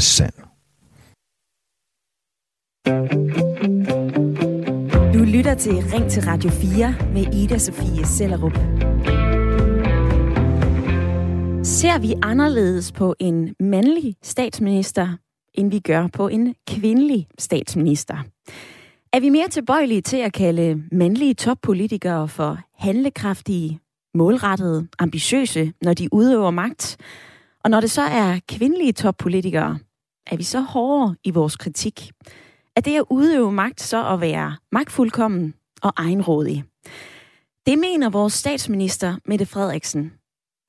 sand. Du lytter til Ring til Radio 4 med Ida Sofia Sellerup. Ser vi anderledes på en mandlig statsminister, end vi gør på en kvindelig statsminister? Er vi mere tilbøjelige til at kalde mandlige toppolitikere for handlekraftige, målrettede, ambitiøse, når de udøver magt? Og når det så er kvindelige toppolitikere, er vi så hårdere i vores kritik? Er det at udøve magt så at være magtfuldkommen og egenrådig? Det mener vores statsminister Mette Frederiksen.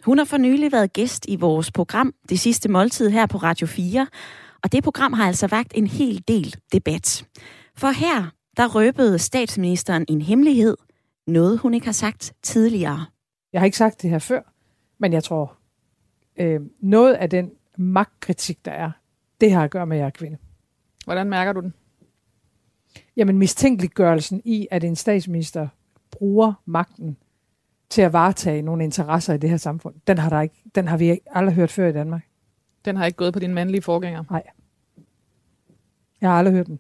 Hun har for nylig været gæst i vores program Det Sidste Måltid her på Radio 4, og det program har altså vakt en hel del debat. For her, der røbede statsministeren en hemmelighed, noget hun ikke har sagt tidligere. Jeg har ikke sagt det her før, men jeg tror, noget af den magtkritik, der er, det har at gøre med, at jeg er kvinde. Hvordan mærker du den? Jamen mistænkeliggørelsen i, at en statsminister bruger magten til at varetage nogle interesser i det her samfund, den har vi aldrig hørt før i Danmark. Den har ikke gået på dine mandlige forgængere? Nej. Jeg har aldrig hørt den.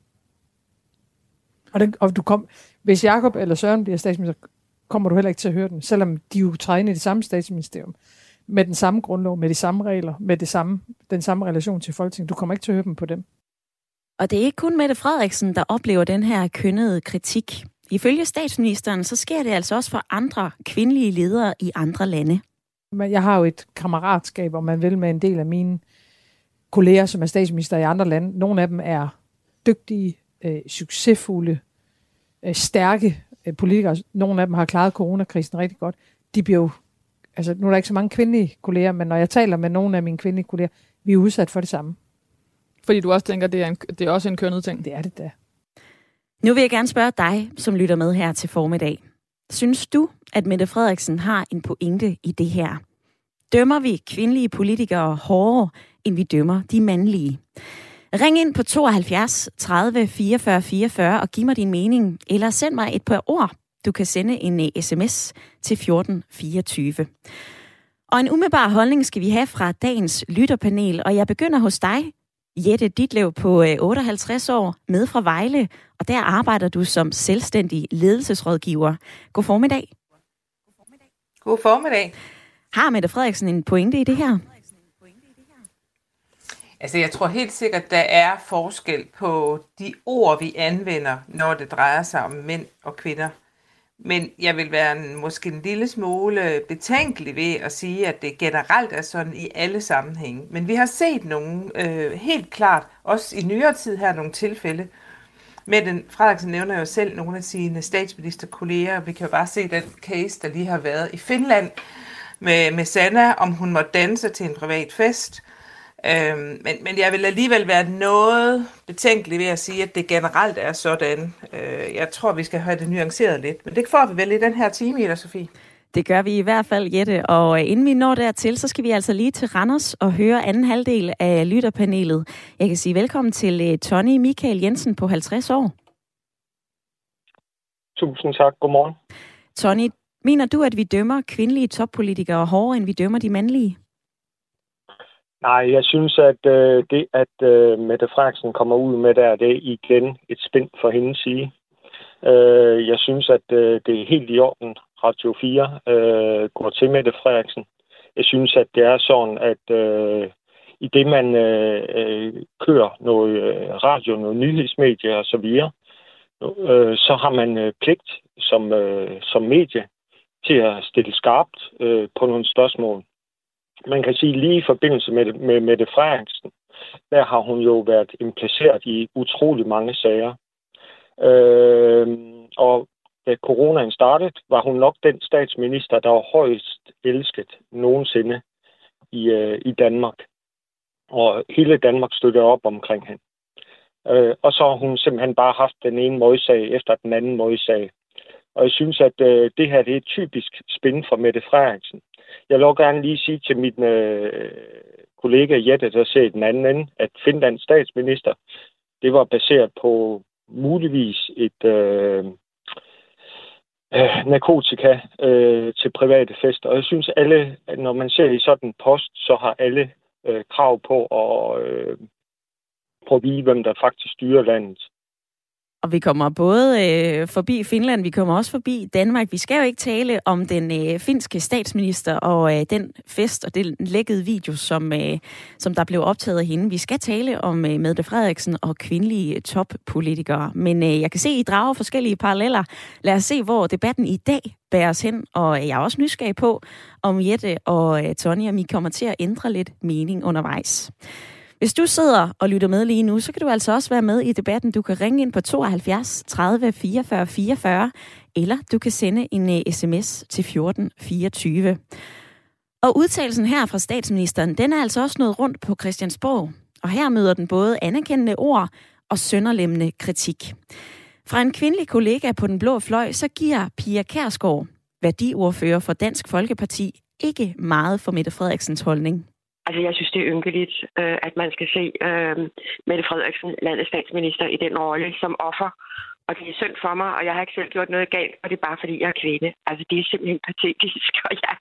Hvis Jakob eller Søren bliver statsminister, kommer du heller ikke til at høre den, selvom de jo træner i det samme statsministerium, med den samme grundlov, med de samme regler, med den samme relation til Folketinget. Du kommer ikke til at høre dem på dem. Og det er ikke kun Mette Frederiksen, der oplever den her kønnede kritik. Ifølge statsministeren, så sker det altså også for andre kvindelige ledere i andre lande. Jeg har jo et kammeratskab, om man vil, med en del af mine kolleger, som er statsminister i andre lande. Nogle af dem er dygtige, succesfulde, stærke politikere. Nogle af dem har klaret coronakrisen rigtig godt. De bliver jo, altså nu er der ikke så mange kvindelige kolleger, men når jeg taler med nogle af mine kvindelige kolleger, vi er udsat for det samme. Fordi du også tænker, det er også en kønnet ting? Det er det da. Nu vil jeg gerne spørge dig, som lytter med her til formiddag. Synes du, at Mette Frederiksen har en pointe i det her? Dømmer vi kvindelige politikere hårdere, end vi dømmer de mandlige? Ring ind på 72 30 44 44 og giv mig din mening, eller send mig et par ord. Du kan sende en sms til 1424. Og en umiddelbar holdning skal vi have fra dagens lytterpanel, og jeg begynder hos dig, Jette Ditlev på 58 år, med fra Vejle, og der arbejder du som selvstændig ledelsesrådgiver. God formiddag. God formiddag. Har Mette Frederiksen en pointe i det her? Altså, jeg tror helt sikkert, der er forskel på de ord, vi anvender, når det drejer sig om mænd og kvinder. Men jeg vil være måske en lille smule betænkelig ved at sige, at det generelt er sådan i alle sammenhænge. Men vi har set nogle, helt klart, også i nyere tid her, nogle tilfælde. Mette Frederiksen nævner jo selv nogle af sine statsministerkolleger. Vi kan jo bare se den case, der lige har været i Finland med Sanna, om hun måtte danse til en privat fest. Men jeg vil alligevel være noget betænkelig ved at sige, at det generelt er sådan. Jeg tror, vi skal have det nuanceret lidt. Men det får vi vel i den her time, Ida Sofie? Det gør vi i hvert fald, Jette. Og inden vi når dertil, så skal vi altså lige til Randers og høre anden halvdel af lytterpanelet. Jeg kan sige velkommen til Tony Michael Jensen på 50 år. Tusind tak. Godmorgen. Tony, mener du, at vi dømmer kvindelige toppolitikere hårdere, end vi dømmer de mandlige? Nej, jeg synes, at det, at Mette Frederiksen kommer ud med der, det er igen et spind for hendes side. Jeg synes, at det er helt i orden. Radio 4 går til Mette Frederiksen. Jeg synes, at det er sådan, at i det, man kører noget radio, noget nyhedsmedier og så videre, så har man pligt som medie til at stille skarpt på nogle spørgsmål. Man kan sige, lige i forbindelse med Mette Frederiksen, der har hun jo været impliceret i utrolig mange sager. Og da coronaen startede, var hun nok den statsminister, der var højst elsket nogensinde i Danmark. Og hele Danmark støttede op omkring hende. Og så har hun simpelthen bare haft den ene møgsag efter den anden møgsag. Og jeg synes, at det her det er et typisk spin for Mette Frederiksen. Jeg vil også gerne lige sige til min kollega Jette, der ser i den anden ende, at Finlands statsminister, det var baseret på muligvis et narkotika til private fester. Og jeg synes, alle, når man ser i sådan en post, så har alle krav på at at vide, hvem der faktisk styrer landet. Og vi kommer både forbi Finland, vi kommer også forbi Danmark. Vi skal jo ikke tale om den finske statsminister og den fest og den lækkede video, som der blev optaget af hende. Vi skal tale om Mette Frederiksen og kvindelige toppolitikere. Men jeg kan se, I drager forskellige paralleller. Lad os se, hvor debatten i dag bæres hen. Og jeg er også nysgerrig på, om Jette og Tony, om I kommer til at ændre lidt mening undervejs. Hvis du sidder og lytter med lige nu, så kan du altså også være med i debatten. Du kan ringe ind på 72 30 44 44, eller du kan sende en sms til 14 24. Og udtalelsen her fra statsministeren, den er altså også nået rundt på Christiansborg. Og her møder den både anerkendende ord og sønderlemmende kritik. Fra en kvindelig kollega på den blå fløj, så giver Pia Kærsgaard, værdiordfører for Dansk Folkeparti, ikke meget for Mette Frederiksens holdning. Altså, jeg synes, det er ynkeligt, at man skal se Mette Frederiksen, landets statsminister, i den rolle som offer. Og det er synd for mig, og jeg har ikke selv gjort noget galt, og det er bare, fordi jeg er kvinde. Altså, det er simpelthen patetisk, og jeg er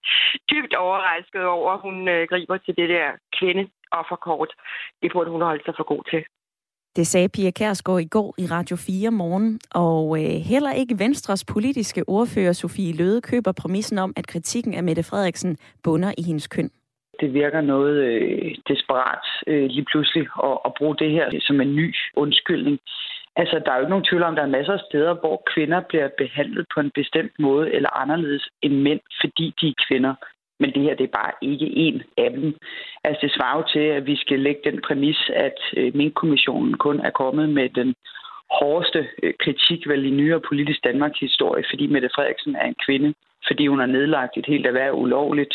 dybt overrasket over, at hun griber til det der kvindeofferkort. Det burde hun holde sig for god til. Det sagde Pia Kærsgaard i går i Radio 4 morgen, og heller ikke Venstres politiske ordfører Sofie Løhde køber præmissen om, at kritikken af Mette Frederiksen bunder i hendes køn. Det virker noget desperat lige pludselig at bruge det her som en ny undskyldning. Altså, der er jo ikke nogen tvivl om, der er masser af steder, hvor kvinder bliver behandlet på en bestemt måde eller anderledes end mænd, fordi de er kvinder. Men det her, det er bare ikke en af dem. Altså, det svarer jo til, at vi skal lægge den præmis, at Mink-kommissionen kun er kommet med den hårdeste kritik, vel i nyere politisk Danmarks historie, fordi Mette Frederiksen er en kvinde, fordi hun har nedlagt et helt erhverv ulovligt,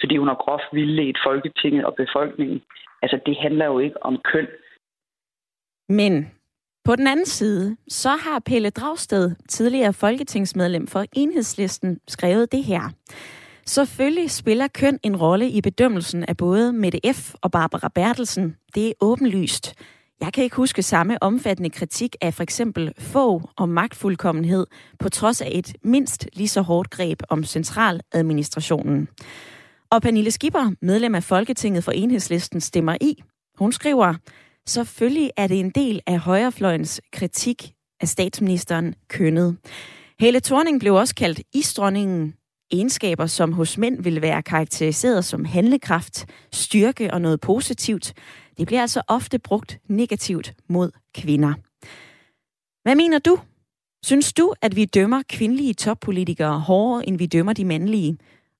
fordi hun har groft vildledt Folketinget og befolkningen. Altså, det handler jo ikke om køn. Men på den anden side, så har Pelle Dragsted, tidligere folketingsmedlem for Enhedslisten, skrevet det her. Selvfølgelig spiller køn en rolle i bedømmelsen af både Mette F. og Barbara Bertelsen. Det er åbenlyst. Jeg kan ikke huske samme omfattende kritik af for eksempel Fogh og magtfuldkommenhed, på trods af et mindst lige så hårdt greb om centraladministrationen. Og Pernille Skipper, medlem af Folketinget for Enhedslisten, stemmer i. Hun skriver, selvfølgelig er det en del af højrefløjens kritik af statsministeren kønnet. Helle Thorning blev også kaldt isdronningen. Egenskaber, som hos mænd vil være karakteriseret som handlekraft, styrke og noget positivt, det bliver altså ofte brugt negativt mod kvinder. Hvad mener du? Synes du, at vi dømmer kvindelige toppolitikere hårdere, end vi dømmer de mandlige?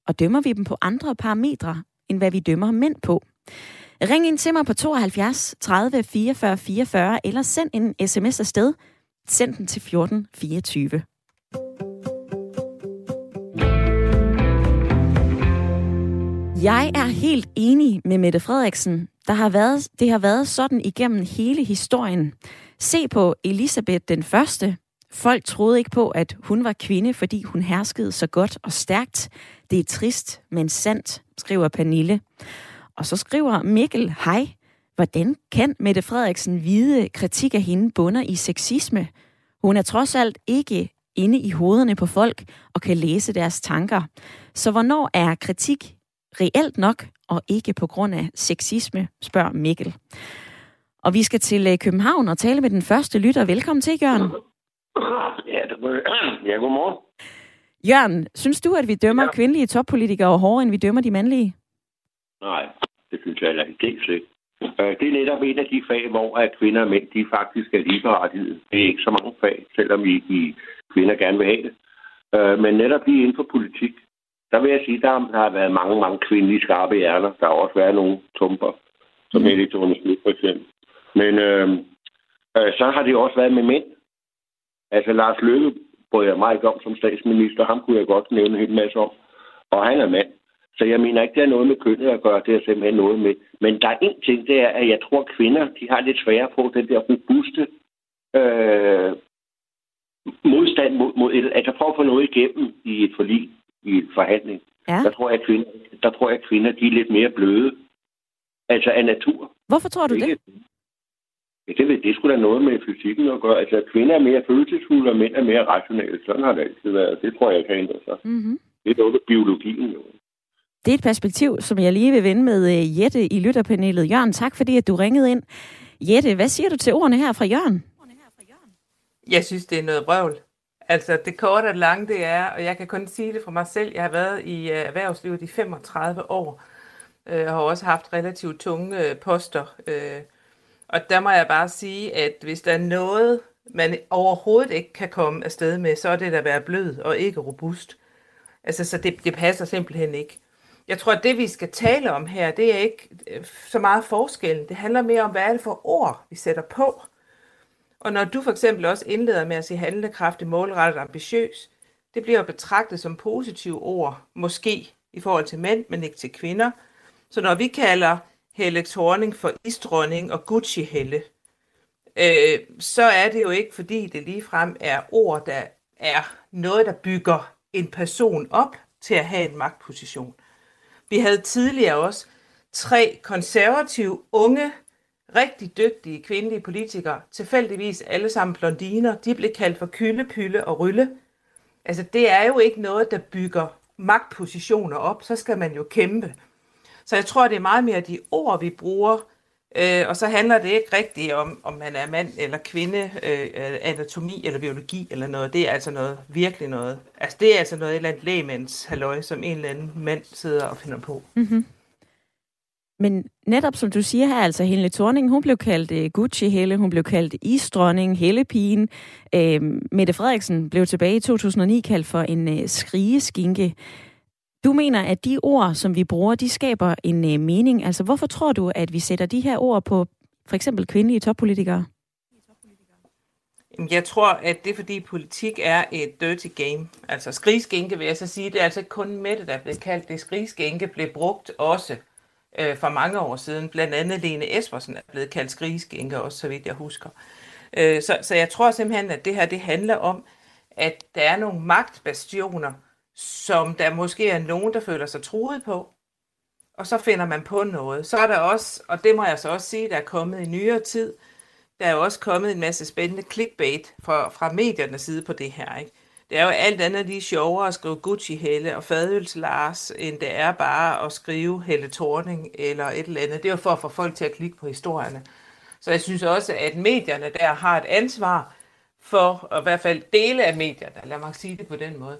Og dømmer vi dem på andre parametre, end hvad vi dømmer mænd på? Ring ind til mig på 72 30 44 44, eller send en sms afsted. Send den til 14 24. Jeg er helt enig med Mette Frederiksen. Det har været sådan igennem hele historien. Se på Elisabeth den Første. Folk troede ikke på, at hun var kvinde, fordi hun herskede så godt og stærkt. Det er trist, men sandt, skriver Pernille. Og så skriver Mikkel, hej, hvordan kan Mette Frederiksen vide kritik af hende bunder i sexisme? Hun er trods alt ikke inde i hovederne på folk og kan læse deres tanker. Så hvornår er kritik reelt nok, og ikke på grund af sexisme, spørger Mikkel. Og vi skal til København og tale med den første lytter. Velkommen til, Jørgen. Ja, ja, godmorgen. Jørgen, synes du, at vi dømmer kvindelige toppolitikere hårdere, end vi dømmer de mandlige? Nej, det synes jeg heller ikke. Det er netop et af de fag, hvor at kvinder og mænd, de faktisk er ligeberettigede. Det er ikke så mange fag, selvom I kvinder gerne vil have det. Men netop lige inden for politik, der vil jeg sige, der har været mange, mange kvindelige skarpe hjerner. Der har også været nogle tumper, som Helle Thorning for eksempel. Men så har det også været med mænd. Altså, Lars Løkke brød jeg meget om som statsminister. Ham kunne jeg godt nævne en hel masse om. Og han er mand. Så jeg mener ikke, det er noget med kønnet at gøre. Det er simpelthen noget med. Men der er en ting, det er, at jeg tror, at kvinder, de har lidt sværere på den der robuste modstand mod et, at prøve at få noget igennem i et forlig. I en forhandling. Ja. Der tror jeg, at kvinder de er lidt mere bløde. Altså af natur. Hvorfor tror du det? Ja, det skulle da noget med fysikken at gøre. Altså, kvinder er mere følelsesfulde, og mænd er mere rationelle. Sådan har det altid været. Det tror jeg kan ændre sig. Mm-hmm. Det er noget af biologien. Jo. Det er et perspektiv, som jeg lige vil vende med Jette i lytterpanelet. Jørgen, tak fordi at du ringede ind. Jette, hvad siger du til ordene her fra Jørgen? Jeg synes, det er noget vrøvl. Altså, det korte og lange det er, og jeg kan kun sige det fra mig selv, jeg har været i erhvervslivet i 35 år, og har også haft relativt tunge poster. Og der må jeg bare sige, at hvis der er noget, man overhovedet ikke kan komme afsted med, så er det at være blød og ikke robust. Altså, så det passer simpelthen ikke. Jeg tror, at det, vi skal tale om her, det er ikke så meget forskellen. Det handler mere om, hvad er det for ord, vi sætter på. Og når du for eksempel også indleder med at sige handlekraftig, målrettet, ambitiøs, det bliver betragtet som positive ord, måske i forhold til mænd, men ikke til kvinder. Så når vi kalder Helle Thorning for isdronning og Gucci-Helle, så er det jo ikke, fordi det ligefrem er ord, der er noget, der bygger en person op til at have en magtposition. Vi havde tidligere også 3 konservative, unge, rigtig dygtige kvindelige politikere, tilfældigvis alle sammen blondiner, de blev kaldt for kylde, pylle og rylle. Altså det er jo ikke noget, der bygger magtpositioner op, så skal man jo kæmpe. Så jeg tror, det er meget mere de ord, vi bruger, og så handler det ikke rigtigt om man er mand eller kvinde, anatomi eller biologi eller noget. Det er altså noget, virkelig noget. Altså det er altså noget et eller andet lægmands halløj, som en eller anden mand sidder og finder på. Mm-hmm. Men netop som du siger her, altså Helle Thorning, hun blev kaldt Gucci-Helle, hun blev kaldt isdronning, Hellepigen. Mette Frederiksen blev tilbage i 2009 kaldt for en skrigeskinke. Du mener, at de ord, som vi bruger, de skaber en mening. Altså hvorfor tror du, at vi sætter de her ord på for eksempel kvindelige toppolitikere? Jeg tror, at det er, fordi politik er et dirty game. Altså skrigeskinke vil jeg så sige, det er altså kun Mette, der blev kaldt det. Skrigeskinke blev brugt også for mange år siden. Blandt andet Lene Espersen er blevet kaldt skrigeskinke, også så vidt jeg husker. Så jeg tror simpelthen, at det her det handler om, at der er nogle magtbastioner, som der måske er nogen, der føler sig truet på, og så finder man på noget. Så er der også, og det må jeg så også sige, der er kommet i nyere tid, der er også kommet en masse spændende clickbait fra mediernes side på det her, ikke? Det er jo alt andet lige sjovere at skrive Gucci-Helle og Fadøls Lars, end det er bare at skrive Helle Thorning eller et eller andet. Det er jo for at få folk til at klikke på historierne. Så jeg synes også, at medierne der har et ansvar for, og i hvert fald dele af medierne, lad mig sige det på den måde,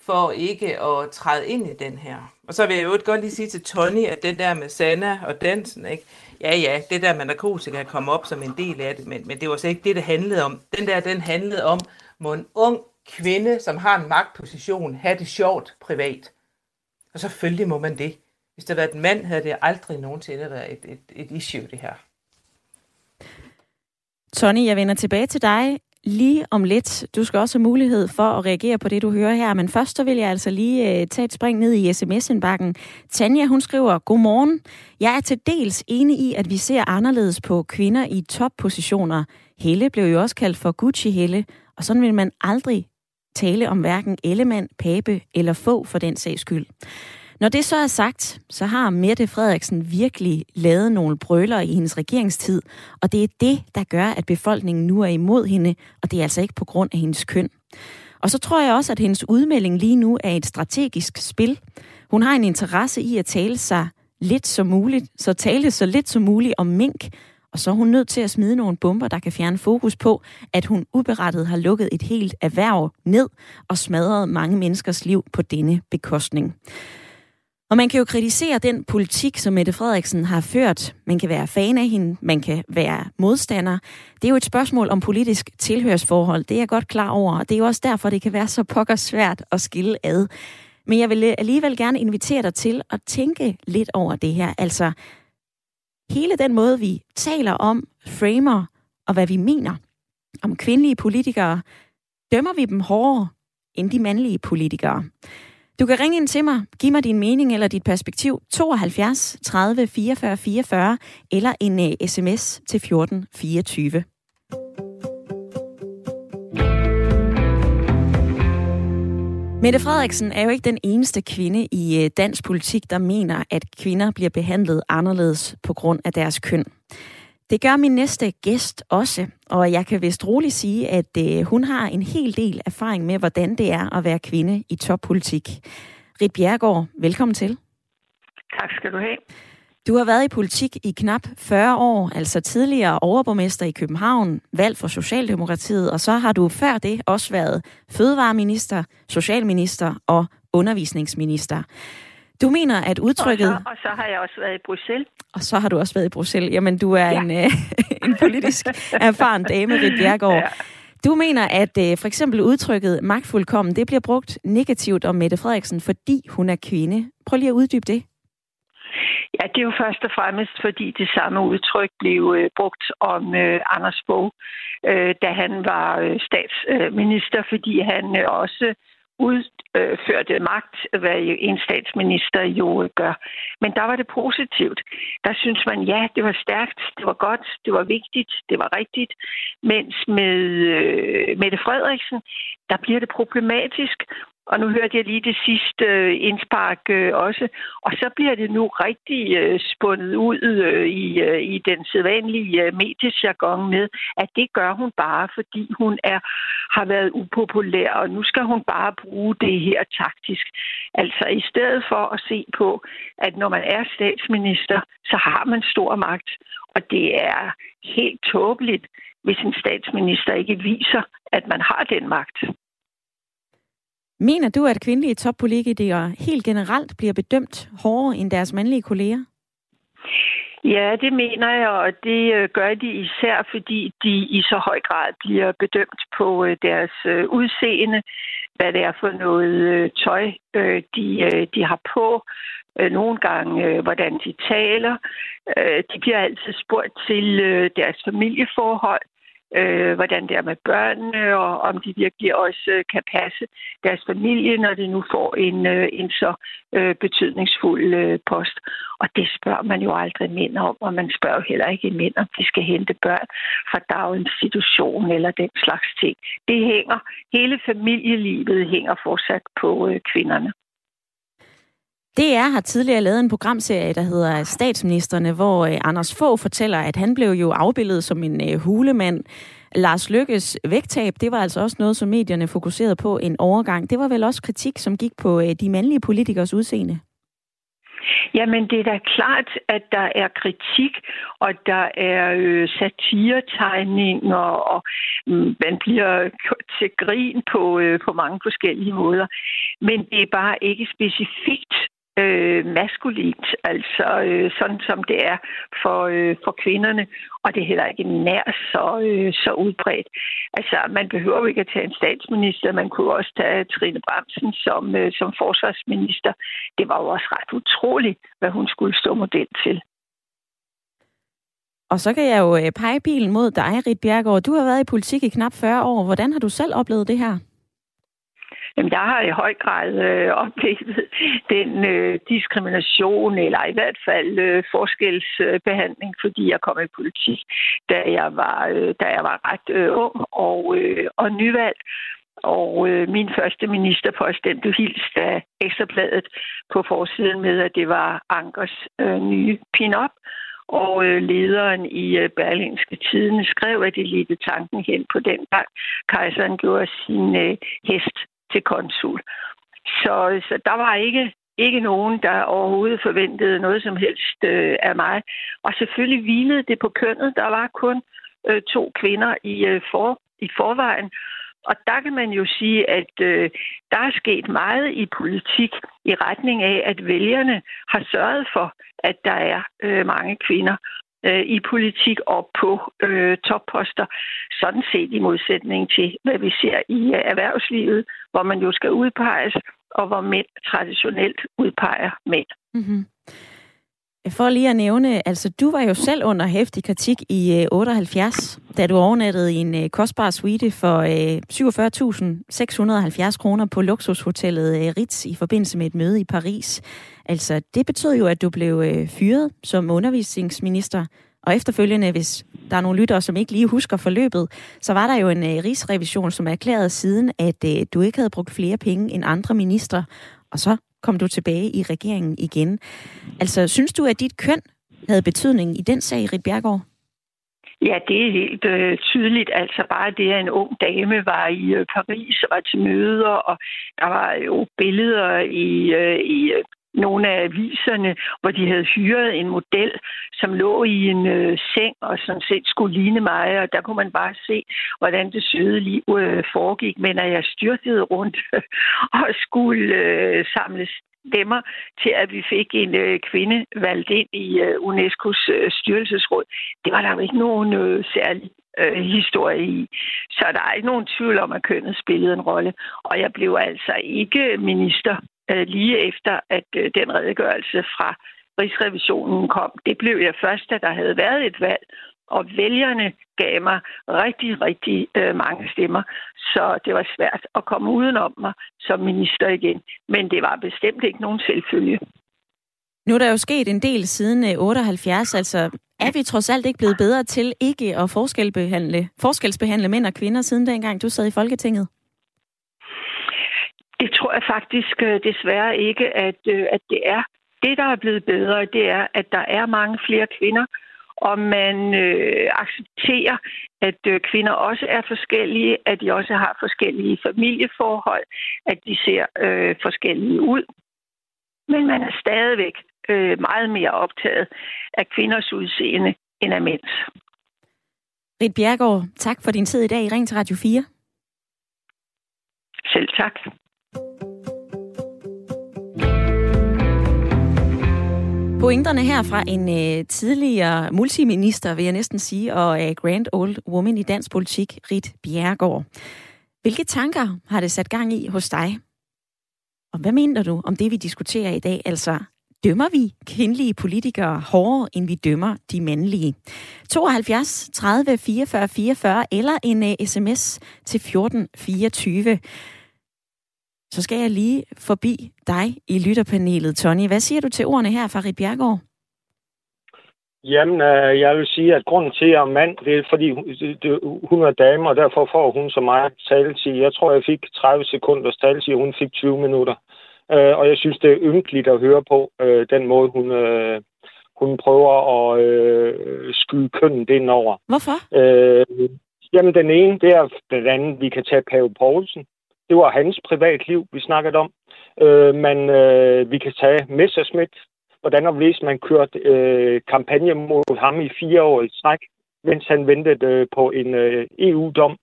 for ikke at træde ind i den her. Og så vil jeg jo godt lige sige til Tony, at det der med Sanna og dansen, ikke? Ja, det der med narkotika kom op som en del af det, men det var så ikke det handlede om. Den handlede om, må en ung kvinde, som har en magtposition, have det sjovt privat. Og selvfølgelig må man det. Hvis der var en mand, havde det aldrig nogensinde været et issue, det her. Tony, jeg vender tilbage til dig lige om lidt. Du skal også have mulighed for at reagere på det, du hører her. Men først så vil jeg altså lige tage et spring ned i sms-indbakken. Tanja, hun skriver, godmorgen. Jeg er til dels enig i, at vi ser anderledes på kvinder i toppositioner. Helle blev jo også kaldt for Gucci-Helle. Og sådan vil man aldrig tale om hverken Ellemann, Pape eller Fogh for den sags skyld. Når det så er sagt, så har Mette Frederiksen virkelig lavet nogle brøler i hendes regeringstid, og det er det, der gør, at befolkningen nu er imod hende, og det er altså ikke på grund af hendes køn. Og så tror jeg også, at hendes udmelding lige nu er et strategisk spil. Hun har en interesse i at tale så lidt som muligt om mink, og så er hun nødt til at smide nogle bomber, der kan fjerne fokus på, at hun uberettiget har lukket et helt erhverv ned og smadret mange menneskers liv på denne bekostning. Og man kan jo kritisere den politik, som Mette Frederiksen har ført. Man kan være fan af hende, man kan være modstander. Det er jo et spørgsmål om politisk tilhørsforhold, det er jeg godt klar over, og det er jo også derfor, det kan være så pokker svært at skille ad. Men jeg vil alligevel gerne invitere dig til at tænke lidt over det her, altså hele den måde, vi taler om, framer og hvad vi mener om kvindelige politikere, dømmer vi dem hårdere end de mandlige politikere. Du kan ringe ind til mig, give mig din mening eller dit perspektiv, 72 30 44 44 eller en sms til 14 24. Mette Frederiksen er jo ikke den eneste kvinde i dansk politik, der mener, at kvinder bliver behandlet anderledes på grund af deres køn. Det gør min næste gæst også, og jeg kan vist roligt sige, at hun har en hel del erfaring med, hvordan det er at være kvinde i toppolitik. Ritt Bjerregaard, velkommen til. Tak skal du have. Du har været i politik i knap 40 år, altså tidligere overborgmester i København, valgt for Socialdemokratiet, og så har du før det også været fødevareminister, socialminister og undervisningsminister. Du mener, at udtrykket... Og så har jeg også været i Bruxelles. Og så har du også været i Bruxelles. Jamen, du er en politisk erfaren dame, Ritt Bjerregaard. Ja. Du mener, at for eksempel udtrykket magtfuldkommen, det bliver brugt negativt om Mette Frederiksen, fordi hun er kvinde. Prøv lige at uddybe det. Ja, det er jo først og fremmest, fordi det samme udtryk blev brugt om Anders Fogh, da han var statsminister, fordi han også udførte magt, hvad en statsminister jo gør. Men der var det positivt. Der synes man, ja, det var stærkt, det var godt, det var vigtigt, det var rigtigt. Mens med Mette Frederiksen, der bliver det problematisk. Og nu hørte jeg lige det sidste indspark også. Og så bliver det nu rigtig spundet ud i den sædvanlige mediejargon med, at det gør hun bare, fordi hun har været upopulær, og nu skal hun bare bruge det her taktisk. Altså i stedet for at se på, at når man er statsminister, så har man stor magt, og det er helt tåbeligt, hvis en statsminister ikke viser, at man har den magt. Mener du, at kvindelige toppolitikere helt generelt bliver bedømt hårdere end deres mandlige kolleger? Ja, det mener jeg, og det gør de især, fordi de i så høj grad bliver bedømt på deres udseende, hvad det er for noget tøj, de har på, nogle gange hvordan de taler. De bliver altid spurgt til deres familieforhold, hvordan det er med børnene, og om de virkelig også kan passe deres familie, når de nu får en så betydningsfuld post. Og det spørger man jo aldrig mænd om, og man spørger heller ikke mænd, om de skal hente børn fra daginstitution eller den slags ting. Det hænger, hele familielivet hænger fortsat på kvinderne. DR har tidligere lavet en programserie, der hedder Statsministerne, hvor Anders Fogh fortæller, at han blev jo afbildet som en hulemand. Lars Løkkes vægttab, det var altså også noget, som medierne fokuserede på en overgang. Det var vel også kritik, som gik på de mandlige politikers udseende? Jamen, det er da klart, at der er kritik, og der er satiretegninger, og man bliver til grin på mange forskellige måder. Men det er bare ikke specifikt maskulint, altså sådan som det er for kvinderne, og det er heller ikke nær så udbredt. Altså, man behøver ikke at tage en statsminister, man kunne også tage Trine Bramsen som forsvarsminister. Det var jo også ret utroligt, hvad hun skulle stå model til. Og så kan jeg jo pege bilen mod dig, Ritt Bjerregaard. Du har været i politik i knap 40 år. Hvordan har du selv oplevet det her? Jamen, jeg har i høj grad oplevet den diskrimination, eller i hvert fald forskelsbehandling, fordi jeg kom i politik, da jeg var ret ung og nyvalgt. Og min første ministerpost, den blev hilst af Ekstrabladet på forsiden med, at det var Ankers nye pin-up. Og lederen i Berlingske Tidende skrev, at det ledte tanken hen på den gang, kejseren gjorde sin hest til konsul. Så der var ikke nogen, der overhovedet forventede noget som helst af mig. Og selvfølgelig hvilede det på kønnet. Der var kun 2 kvinder i forvejen. Og der kan man jo sige, at der er sket meget i politik i retning af, at vælgerne har sørget for, at der er mange kvinder i politik og på topposter, sådan set i modsætning til, hvad vi ser i erhvervslivet, hvor man jo skal udpeges, og hvor mænd traditionelt udpeger mænd. Mm-hmm. For lige at nævne, altså du var jo selv under heftig kritik i 78, da du overnattede i en kostbar suite for 47.670 kroner på luksushotellet Ritz i forbindelse med et møde i Paris. Altså det betød jo, at du blev fyret som undervisningsminister, og efterfølgende, hvis der er nogle lyttere, som ikke lige husker forløbet, så var der jo en rigsrevision, som erklærede siden, at du ikke havde brugt flere penge end andre ministre, og så kom du tilbage i regeringen igen. Altså, synes du, at dit køn havde betydning i den sag, Ritt Bjerregaard? Ja, det er helt tydeligt. Altså bare det, at en ung dame var i Paris og var til møder, og der var jo billeder i nogle af aviserne, hvor de havde hyret en model, som lå i en seng og sådan set skulle ligne mig, og der kunne man bare se, hvordan det søde liv foregik, men at jeg styrtede rundt og skulle samles stemmer til, at vi fik en kvinde valgt ind i UNESCO's styrelsesråd. Det var der jo ikke nogen særlig historie i. Så der er ikke nogen tvivl om, at kønnet spillede en rolle. Og jeg blev altså ikke minister lige efter, at den redegørelse fra Rigsrevisionen kom. Det blev jeg først, da der havde været et valg, og vælgerne gav mig rigtig, rigtig mange stemmer. Så det var svært at komme udenom mig som minister igen. Men det var bestemt ikke nogen selvfølge. Nu er der jo sket en del siden 78, altså er vi trods alt ikke blevet bedre til ikke at forskelsbehandle mænd og kvinder siden dengang du sad i Folketinget? Det tror jeg faktisk desværre ikke, at det er. Det, der er blevet bedre, det er, at der er mange flere kvinder, og man accepterer, at kvinder også er forskellige, at de også har forskellige familieforhold, at de ser forskellige ud. Men man er stadigvæk meget mere optaget af kvinders udseende end af mænds. Ritt Bjerregaard, tak for din tid i dag i Ring til Radio 4. Selv tak. Pointerne her fra en tidligere multiminister, vil jeg næsten sige, og grand old woman i dansk politik, Ritt Bjerregaard. Hvilke tanker har det sat gang i hos dig? Og hvad mener du om det, vi diskuterer i dag? Altså, dømmer vi kvindelige politikere hårdere, end vi dømmer de mandlige? 72 30 44 44 eller en sms til 1424. Så skal jeg lige forbi dig i lytterpanelet, Tony. Hvad siger du til ordene her fra Ritt Bjerregaard? Jamen, jeg vil sige, at grunden til, at jeg er mand, det er, fordi hun er dame, og derfor får hun så meget taletid. Jeg tror, jeg fik 30 sekunders taletid, og hun fik 20 minutter. Og jeg synes, det er ynkeligt at høre på den måde, hun prøver at skyde kønnen ind over. Hvorfor? Jamen, den ene, det er blandt andet, vi kan tage Pave Poulsen. Det var hans privatliv, vi snakkede om. Vi kan tage Messerschmidt. Hvordan og hvis man kørte kampagne mod ham i 4 år i træk, mens han ventede på en EU-dom.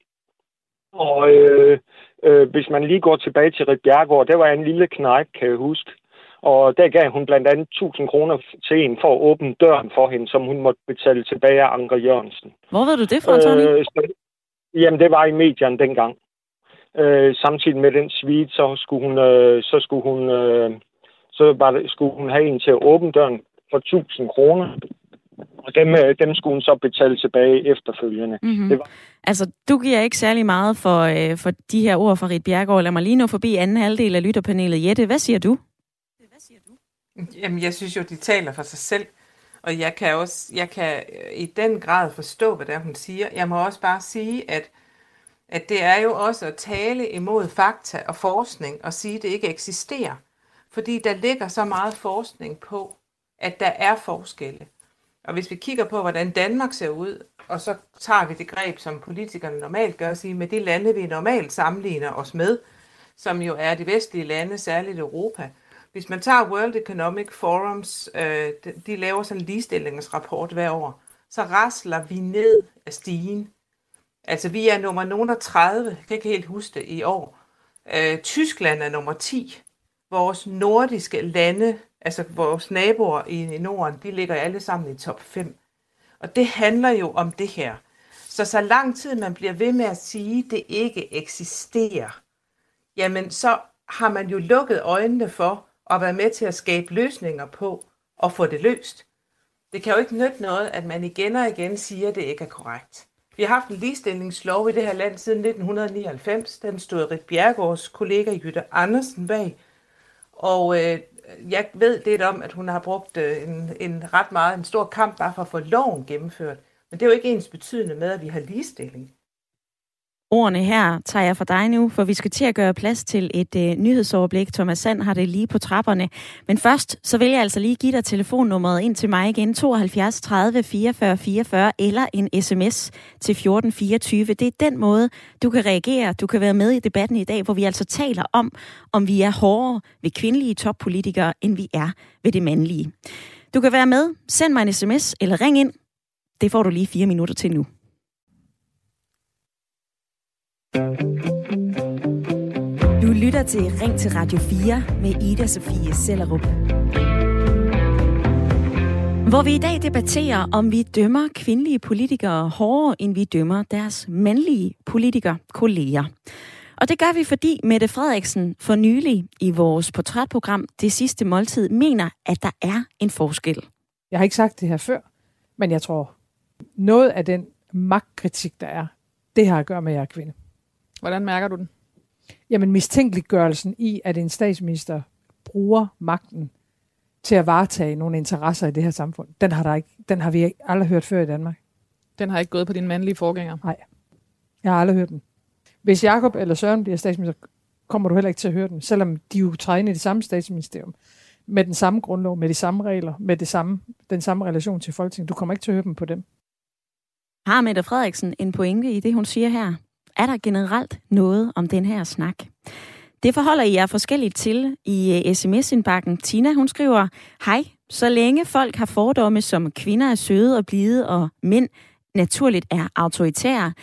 Og hvis man lige går tilbage til Ritt Bjerregaard, der var en lille knægt, kan jeg huske. Og der gav hun blandt andet 1.000 kroner til en for at åbne døren for hende, som hun måtte betale tilbage af Anker Jørgensen. Hvor ved du det fra, Tony? Jamen, det var i medierne dengang. Samtidig med den svit, så skulle hun have en til at åbne døren for 1.000 kroner, og dem skulle hun så betale tilbage efterfølgende. Mm-hmm. Altså, du giver ikke særlig meget for de her ord fra Ritt Bjerregaard. Lad mig lige nå forbi anden halvdel af lytterpanelet. Jette, hvad siger du? Jamen, jeg synes jo, de taler for sig selv, og jeg kan i den grad forstå, hvad det er, hun siger. Jeg må også bare sige, at det er jo også at tale imod fakta og forskning og sige, at det ikke eksisterer. Fordi der ligger så meget forskning på, at der er forskelle. Og hvis vi kigger på, hvordan Danmark ser ud, og så tager vi det greb, som politikerne normalt gør, og siger, med de lande, vi normalt sammenligner os med, som jo er de vestlige lande, særligt Europa. Hvis man tager World Economic Forums, de laver sådan en ligestillingsrapport hver år, så rasler vi ned af stigen. Altså, vi er nummer 30, jeg kan ikke helt huske det, i år. Tyskland er nummer 10. Vores nordiske lande, altså vores naboer i Norden, de ligger alle sammen i top 5. Og det handler jo om det her. Så lang tid man bliver ved med at sige, at det ikke eksisterer, jamen så har man jo lukket øjnene for at være med til at skabe løsninger på og få det løst. Det kan jo ikke nytte noget, at man igen og igen siger, at det ikke er korrekt. Vi har haft en ligestillingslov i det her land siden 1999. Den stod Ritt Bjerregaards kollega Jytte Andersen bag. Og jeg ved lidt om, at hun har brugt en stor kamp bare for at få loven gennemført. Men det er jo ikke ens betydende med, at vi har ligestilling. Ordene her tager jeg fra dig nu, for vi skal til at gøre plads til et nyhedsoverblik. Thomas Sand har det lige på trapperne. Men først, så vil jeg altså lige give dig telefonnummeret ind til mig igen. 72 30 44 44 eller en sms til 1424. Det er den måde, du kan reagere. Du kan være med i debatten i dag, hvor vi altså taler om vi er hårdere ved kvindelige toppolitikere, end vi er ved det mandlige. Du kan være med. Send mig en sms eller ring ind. Det får du lige 4 minutter til nu. Du lytter til Ring til Radio 4 med Ida Sofia Sellerup, hvor vi i dag debatterer, om vi dømmer kvindelige politikere hårdere, end vi dømmer deres mandlige politikerkolleger. Og det gør vi, fordi Mette Frederiksen for nylig i vores portrætprogram Det Sidste Måltid mener, at der er en forskel. Jeg har ikke sagt det her før, men jeg tror, noget af den magtkritik, der er, det har at gøre med, at jeg er kvinde. Hvordan mærker du den? Jamen mistænkeliggørelsen i, at en statsminister bruger magten til at varetage nogle interesser i det her samfund, den har vi aldrig hørt før i Danmark. Den har ikke gået på dine mandlige forgængere? Nej, jeg har aldrig hørt den. Hvis Jakob eller Søren bliver statsminister, kommer du heller ikke til at høre den, selvom de jo træder ind i det samme statsministerium, med den samme grundlov, med de samme regler, med den samme relation til Folketinget. Du kommer ikke til at høre dem på dem. Har Mette Frederiksen en pointe i det, hun siger her? Er der generelt noget om den her snak? Det forholder I jer forskelligt til i sms-indbakken. Tina, hun skriver, hej, så længe folk har fordomme som kvinder er søde og blide og mænd naturligt er autoritære,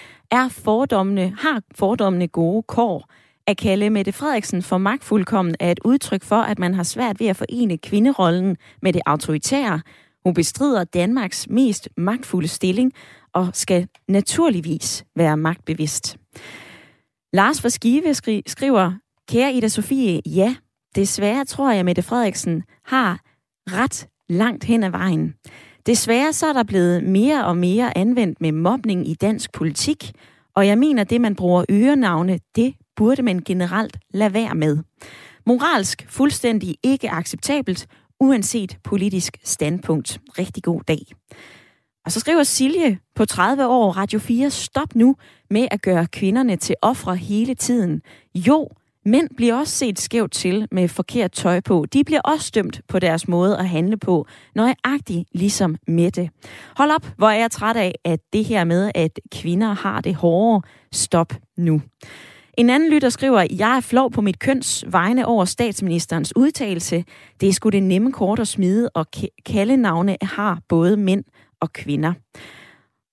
har fordommene gode kår. At kalde Mette Frederiksen for magtfuldkommen er et udtryk for, at man har svært ved at forene kvinderollen med det autoritære. Hun bestrider Danmarks mest magtfulde stilling og skal naturligvis være magtbevidst. Lars fra Skive skriver, kære Ida Sofie, ja, desværre tror jeg, Mette Frederiksen har ret langt hen ad vejen. Desværre så er der blevet mere og mere anvendt med mobning i dansk politik, og jeg mener, det man bruger ørenavne, det burde man generelt lade være med. Moralsk fuldstændig ikke acceptabelt, uanset politisk standpunkt. Rigtig god dag. Og så skriver Silje på 30 år, Radio 4, stop nu med at gøre kvinderne til ofre hele tiden. Jo, mænd bliver også set skævt til med forkert tøj på. De bliver også dømt på deres måde at handle på, nøjagtigt ligesom Mette. Hold op, hvor er jeg træt af, at det her med, at kvinder har det hårdere. Stop nu. En anden lytter skriver, jeg er flov på mit køns vegne over statsministerens udtalelse. Det er sgu det nemme kort at smide, og kaldenavne har både mænd og kvinder.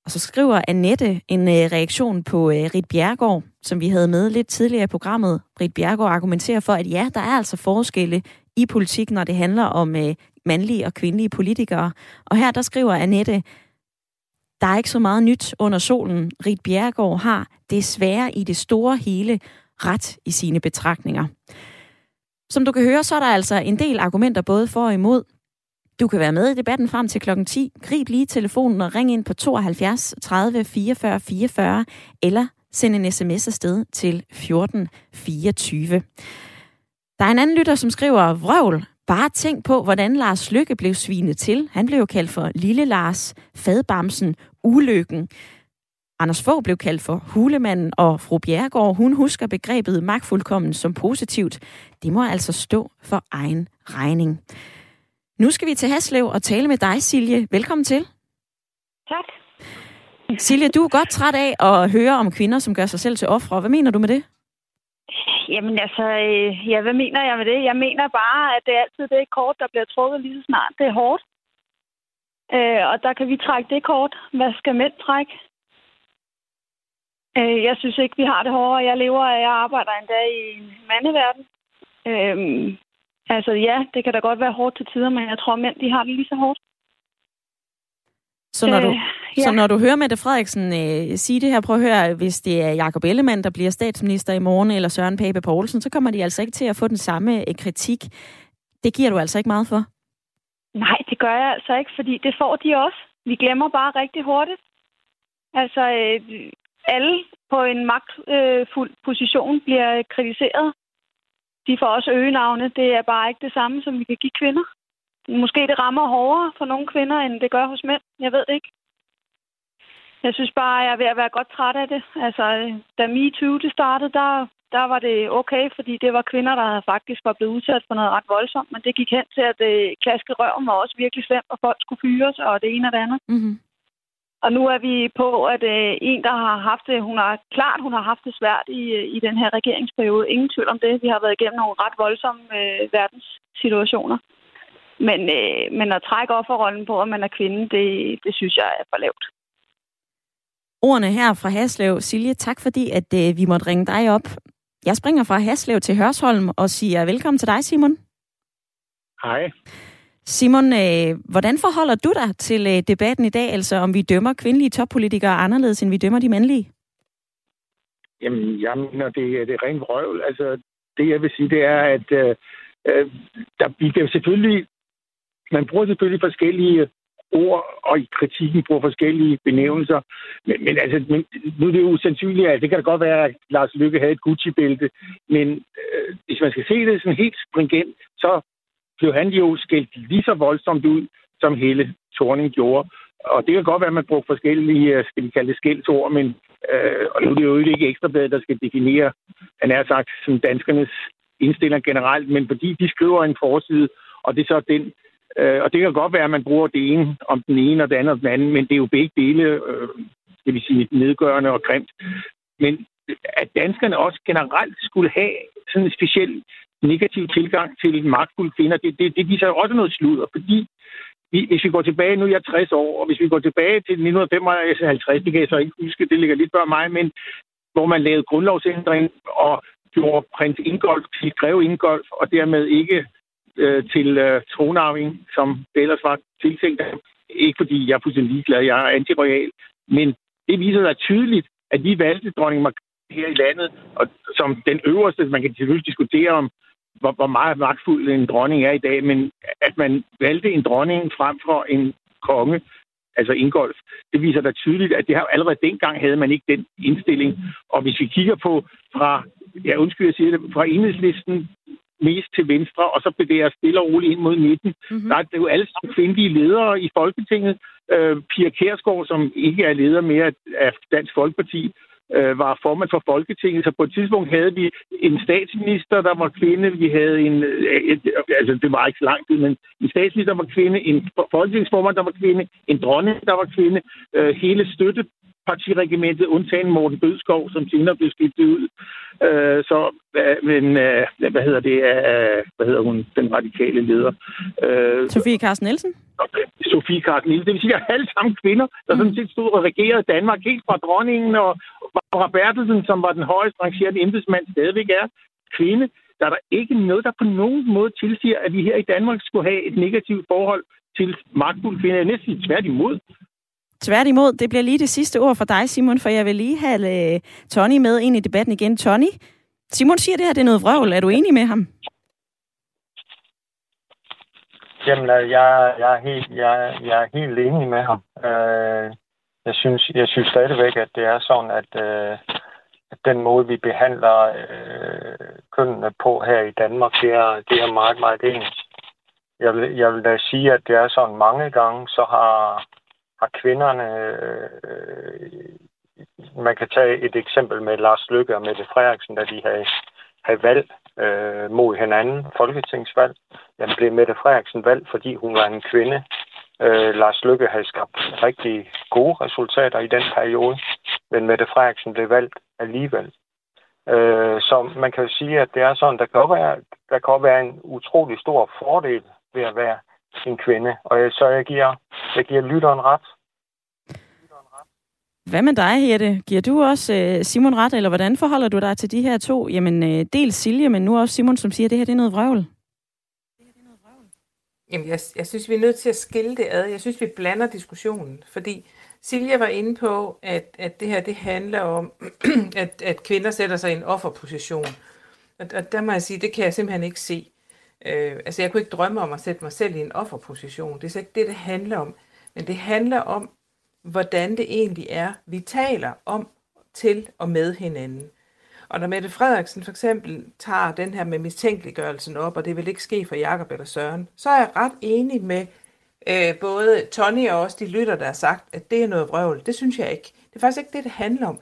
Og så skriver Annette en reaktion på Ritt Bjerregaard, som vi havde med lidt tidligere i programmet. Ritt Bjerregaard argumenterer for, at ja, der er altså forskelle i politik, når det handler om mandlige og kvindelige politikere. Og her der skriver Annette, der er ikke så meget nyt under solen. Ritt Bjerregaard har desværre i det store hele ret i sine betragtninger. Som du kan høre, så er der altså en del argumenter både for og imod. Du kan være med i debatten frem til klokken 10. Grib lige telefonen og ring ind på 72 30 44 44 eller send en sms afsted til 14 24. Der er en anden lytter, som skriver, vrøvl. Bare tænk på, hvordan Lars Løkke blev svinet til. Han blev kaldt for Lille Lars, Fadbamsen, Ulykken. Anders Fogh blev kaldt for Hulemanden, og fru Bjerregaard, hun husker begrebet magtfuldkommen som positivt. Det må altså stå for egen regning. Nu skal vi til Haslev og tale med dig, Silje. Velkommen til. Tak. Silje, du er godt træt af at høre om kvinder, som gør sig selv til ofre. Hvad mener du med det? Jamen altså, ja, hvad mener jeg med det? Jeg mener bare, at det er altid det kort, der bliver trukket lige så snart. Det er hårdt. Og der kan vi trække det kort. Hvad skal mænd trække? Jeg synes ikke, vi har det hårdere. Jeg arbejder endda i en mandeverden. Altså ja, det kan da godt være hårdt til tider, men jeg tror, mænd de har det lige så hårdt. Så når, når du hører Mette Frederiksen sige det her, prøv at høre, hvis det er Jakob Ellemann, der bliver statsminister i morgen, eller Søren Pape Poulsen, så kommer de altså ikke til at få den samme kritik. Det giver du altså ikke meget for? Nej, det gør jeg altså ikke, fordi det får de også. Vi glemmer bare rigtig hurtigt. Altså, alle på en magtfuld position bliver kritiseret. De får også øgenavne. Det er bare ikke det samme, som vi kan give kvinder. Måske det rammer hårdere for nogle kvinder, end det gør hos mænd. Jeg ved ikke. Jeg synes bare, jeg er ved at være godt træt af det. Altså, da MeToo det startede, der var det okay, fordi det var kvinder, der faktisk var blevet udsat for noget ret voldsomt, men det gik hen til, at klaske røven var også virkelig slemt, og folk skulle fyres, og det ene og det andet. Mm-hmm. Og nu er vi på, at en, der har haft det, hun har haft det svært i den her regeringsperiode. Ingen tvivl om det. Vi har været igennem nogle ret voldsomme verdenssituationer. Men at trække offerrollen på, at man er kvinde, det synes jeg er for lavt. Ordene her fra Haslev. Silje, tak fordi, at vi måtte ringe dig op. Jeg springer fra Haslev til Hørsholm og siger velkommen til dig, Simon. Hej. Simon, hvordan forholder du dig til debatten i dag, altså om vi dømmer kvindelige toppolitikere anderledes, end vi dømmer de mandlige? Jamen, jeg mener, det er rent vrøvl. Altså, det jeg vil sige, det er, at man bruger selvfølgelig forskellige ord, og i kritikken bruger forskellige benævnelser. Men nu er det jo usandsynligt, at det kan da godt være, at Lars Løkke havde et Gucci-bælte, men hvis man skal se det sådan helt stringent, så blev han jo skældt lige så voldsomt ud, som Helle Thorning gjorde. Og det kan godt være, at man brugte forskellige, skal vi kalde det skældsord, men og nu er det jo ikke Ekstrabladet, der skal definere, han er sagt, som danskernes indstillinger generelt, men fordi de skriver en forside, og det er så den. Og det kan godt være, at man bruger det ene om den ene og det andet om den anden, men det er jo begge dele, skal vi sige, nedgørende og grimt. Men at danskerne også generelt skulle have sådan en speciel negativ tilgang til magtfulde kvinder, det viser jo også noget sludder, fordi hvis vi går tilbage, nu er jeg 60 år, og hvis vi går tilbage til 1955, det kan jeg så ikke huske, det ligger lidt før mig, men hvor man lavede grundlovsændring og gjorde prins Ingolf til greve Ingolf, og dermed ikke til tronarving, som det ellers var tiltænkt. Ikke fordi jeg er fuldstændig ligeglad, jeg er anti-royal, men det viser sig tydeligt, at vi valgte dronning Margrethe her i landet, og som den øverste, man kan selvfølgelig diskutere om, hvor meget magtfuld en dronning er i dag, men at man valgte en dronning frem for en konge, altså Ingolf, det viser da tydeligt, at det her allerede dengang havde man ikke den indstilling. Og hvis vi kigger på fra Enhedslisten, mest til venstre, og så bevæger jeg stille og roligt ind mod midten. Mm-hmm. Der er jo alle sammen kvindelige ledere i Folketinget. Pia Kærsgaard, som ikke er leder mere af Dansk Folkeparti, var formand for Folketinget, så på et tidspunkt havde vi en statsminister, der var kvinde, vi havde det var ikke så lang tid, men en statsminister, der var kvinde, en folketingsformand, der var kvinde, en dronning, der var kvinde, hele støttepartiregimentet, undtagen Morten Bødskov, som senere blev skiftet ud. Hvad hedder hun, den radikale leder? Sofie Carsten Nielsen? Sofie Carsten Nielsen. Det vil sige, at alle sammen kvinder, der sådan set stod og regerede Danmark, helt fra dronningen, og Barbara Bertelsen, som var den højst rangerende embedsmand, stadigvæk er kvinde. Der er der ikke noget, der på nogen måde tilsiger, at vi her i Danmark skulle have et negativt forhold til magtfulde kvinder. Jeg vil næsten sige tværtimod. Tværtimod, det bliver lige det sidste ord for dig, Simon, for jeg vil lige have Tony med ind i debatten igen. Tony, Simon siger, at det her det er noget vrøvl. Er du enig med ham? Jamen, jeg er helt enig med ham. Jeg synes stadigvæk, at det er sådan, at den måde, vi behandler kønnene på her i Danmark, det er meget, meget ens. Jeg vil da sige, at det er sådan mange gange, så har kvinderne... Man kan tage et eksempel med Lars Løkke og Mette Frederiksen, da de havde valgt mod hinanden, folketingsvalg. Jamen blev Mette Frederiksen valgt, fordi hun var en kvinde. Lars Løkke havde skabt rigtig gode resultater i den periode, men Mette Frederiksen blev valgt alligevel. Så man kan jo sige, at det er sådan, der kan være en utrolig stor fordel ved at være en kvinde. Og så jeg giver lytteren ret. Hvad med dig, Jette? Giver du også Simon ret, eller hvordan forholder du dig til de her to? Jamen, dels Silje, men nu også Simon, som siger, at det her det er noget vrøvl. Jamen, jeg synes, vi er nødt til at skille det ad. Jeg synes, vi blander diskussionen, fordi Silje var inde på, at det her det handler om, at kvinder sætter sig i en offerposition. Og der må jeg sige, det kan jeg simpelthen ikke se. Jeg kunne ikke drømme om at sætte mig selv i en offerposition. Det er ikke det, det handler om. Men det handler om, hvordan det egentlig er, vi taler om, til og med hinanden. Og når Mette Frederiksen for eksempel tager den her med mistænkeliggørelsen op, og det vil ikke ske for Jakob eller Søren, så er jeg ret enig med både Tony og også de lytter, der har sagt, at det er noget vrøvl. Det synes jeg ikke. Det er faktisk ikke det, det handler om.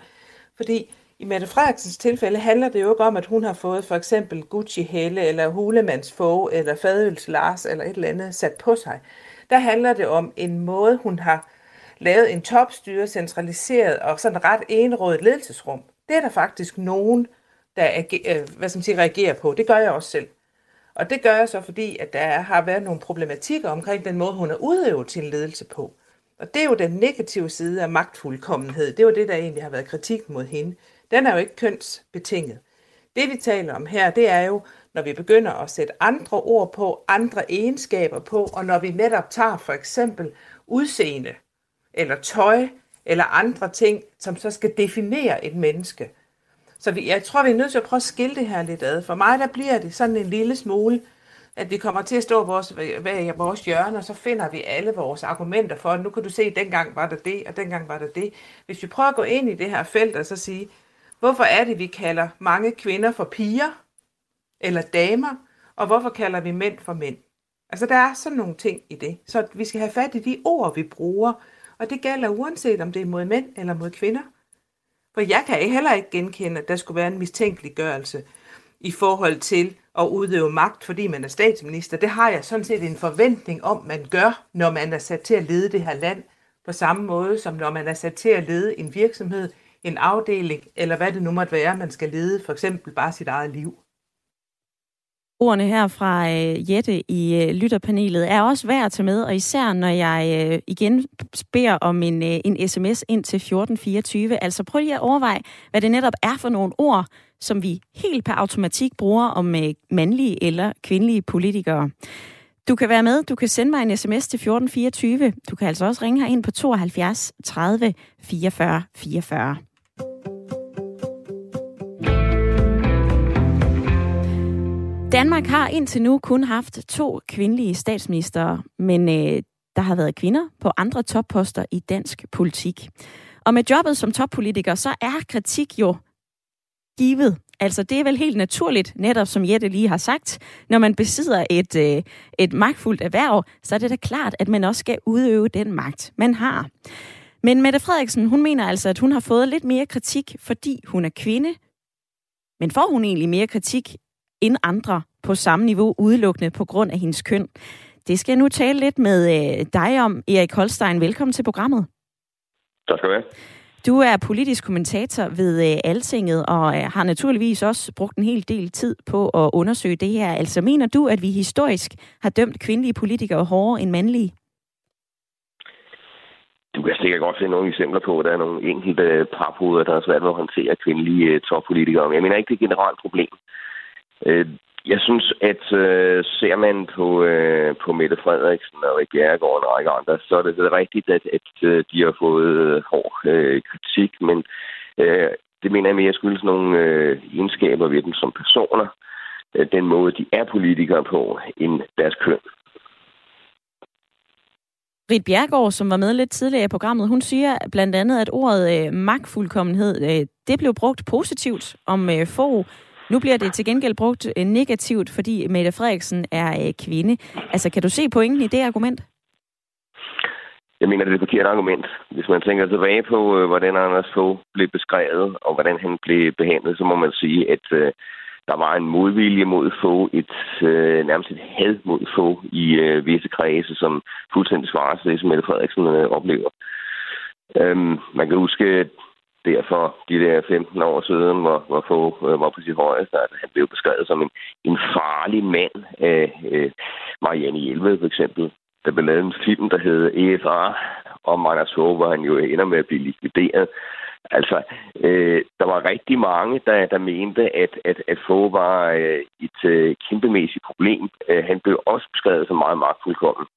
Fordi i Mette Frederiksens tilfælde handler det jo ikke om, at hun har fået for eksempel Gucci Helle, eller Hulemands Fogh, eller Fadøls Lars, eller et eller andet sat på sig. Der handler det om en måde, hun har lavet en topstyre, centraliseret og sådan ret enrådet ledelsesrum. Det er der faktisk nogen, der reagerer på. Det gør jeg også selv. Og det gør jeg så, fordi at der har været nogle problematikker omkring den måde, hun har udøvet sin ledelse på. Og det er jo den negative side af magtfuldkommenhed. Det er jo det, der egentlig har været kritik mod hende. Den er jo ikke kønsbetinget. Det vi taler om her, det er jo, når vi begynder at sætte andre ord på, andre egenskaber på, og når vi netop tager for eksempel udseende, eller tøj, eller andre ting, som så skal definere et menneske. Så jeg tror, vi er nødt til at prøve at skille det her lidt ad. For mig, der bliver det sådan en lille smule, at vi kommer til at stå vores hjørne, og så finder vi alle vores argumenter for, at nu kan du se, at dengang var der det, og dengang var der det. Hvis vi prøver at gå ind i det her felt og så sige, hvorfor er det, vi kalder mange kvinder for piger, eller damer, og hvorfor kalder vi mænd for mænd? Altså, der er sådan nogle ting i det. Så vi skal have fat i de ord, vi bruger, og det gælder uanset, om det er mod mænd eller mod kvinder. For jeg kan heller ikke genkende, at der skulle være en mistænkeliggørelse i forhold til at udøve magt, fordi man er statsminister. Det har jeg sådan set en forventning om, man gør, når man er sat til at lede det her land, på samme måde som når man er sat til at lede en virksomhed, en afdeling, eller hvad det nu måtte være, man skal lede, for eksempel bare sit eget liv. Ordene her fra Jette i lytterpanelet er også værd at tage med, og især når jeg igen beder om en sms ind til 1424. Altså prøv lige at overveje, hvad det netop er for nogle ord, som vi helt per automatik bruger om mandlige eller kvindelige politikere. Du kan være med, du kan sende mig en sms til 1424. Du kan altså også ringe herind på 72 30 44 44. Danmark har indtil nu kun haft 2 kvindelige statsministre, men der har været kvinder på andre topposter i dansk politik. Og med jobbet som toppolitiker, så er kritik jo givet. Altså det er vel helt naturligt, netop som Jette lige har sagt. Når man besidder et magtfuldt erhverv, så er det da klart, at man også skal udøve den magt, man har. Men Mette Frederiksen, hun mener altså, at hun har fået lidt mere kritik, fordi hun er kvinde. Men får hun egentlig mere kritik end andre på samme niveau, udelukkende på grund af hendes køn? Det skal jeg nu tale lidt med dig om, Erik Holstein. Velkommen til programmet. Tak skal du have. Du er politisk kommentator ved Altinget, og har naturligvis også brugt en hel del tid på at undersøge det her. Altså, mener du, at vi historisk har dømt kvindelige politikere hårdere end mandlige? Du kan sikkert godt finde nogle eksempler på, at der er nogle enkelte paphoveder, der har svært ved at håndtere kvindelige toppolitikere. Men jeg mener ikke, det er et generelt problem. Jeg synes, at ser man på Mette Frederiksen og Ritt Bjerregaard og en række andre, så er det rigtigt, at de har fået hård kritik, men det mener jeg mere skyldes nogle egenskaber ved dem som personer, den måde, de er politikere på, end deres køn. Ritt Bjerregaard, som var med lidt tidligere i programmet, hun siger blandt andet, at ordet magtfuldkommenhed, det blev brugt positivt om Fogh. Nu bliver det til gengæld brugt negativt, fordi Mette Frederiksen er kvinde. Altså, kan du se pointen i det argument? Jeg mener, det er et forkert argument. Hvis man tænker tilbage på, hvordan Anders Fogh blev beskrevet, og hvordan han blev behandlet, så må man sige, at der var en modvilje mod Fogh, nærmest et had mod Fogh i visse kredse, som fuldstændig svarer til det, som Mette Frederiksen oplever. Man kan huske, at derfor de der 15 år siden, hvor Fogh var på sit højeste, at han blev beskrevet som en farlig mand af Marianne Hjelved, for eksempel. Der blev lavet en film, der hed EFR, om Anders Fogh, hvor han jo ender med at blive likvideret. Altså, der var rigtig mange, der mente, at Fogh var et kæmpemæssigt problem. Han blev også beskrevet som meget magtfuldkommen.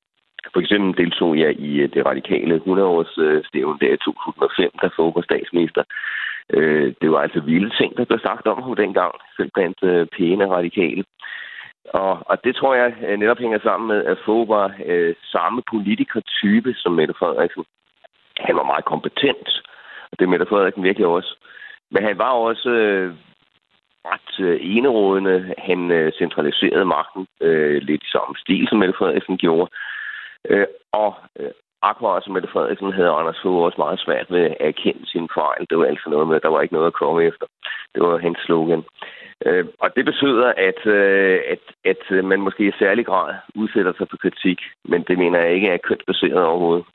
For eksempel deltog jeg i det radikale 100-årsstævn der i 2005, der Fogh var statsminister. Det var altså vilde ting, der blev sagt om ham dengang, selv blandt pæne radikale. Og det tror jeg netop hænger sammen med, at Fogh var samme politikertype som Mette Frederiksen. Han var meget kompetent, og det er Mette Frederiksen virkelig også. Men han var også ret enerådende. Han centraliserede magten lidt i samme stil, som Mette Frederiksen gjorde. Akkurat som Mette Frederiksen havde Anders Fogh også meget svært ved at erkende sin fejl. Det var altså noget med, at der var ikke noget at komme efter. Det var hendes slogan. Og det betyder, at man måske i særlig grad udsætter sig for kritik, men det mener jeg ikke er kønsbaseret overhovedet.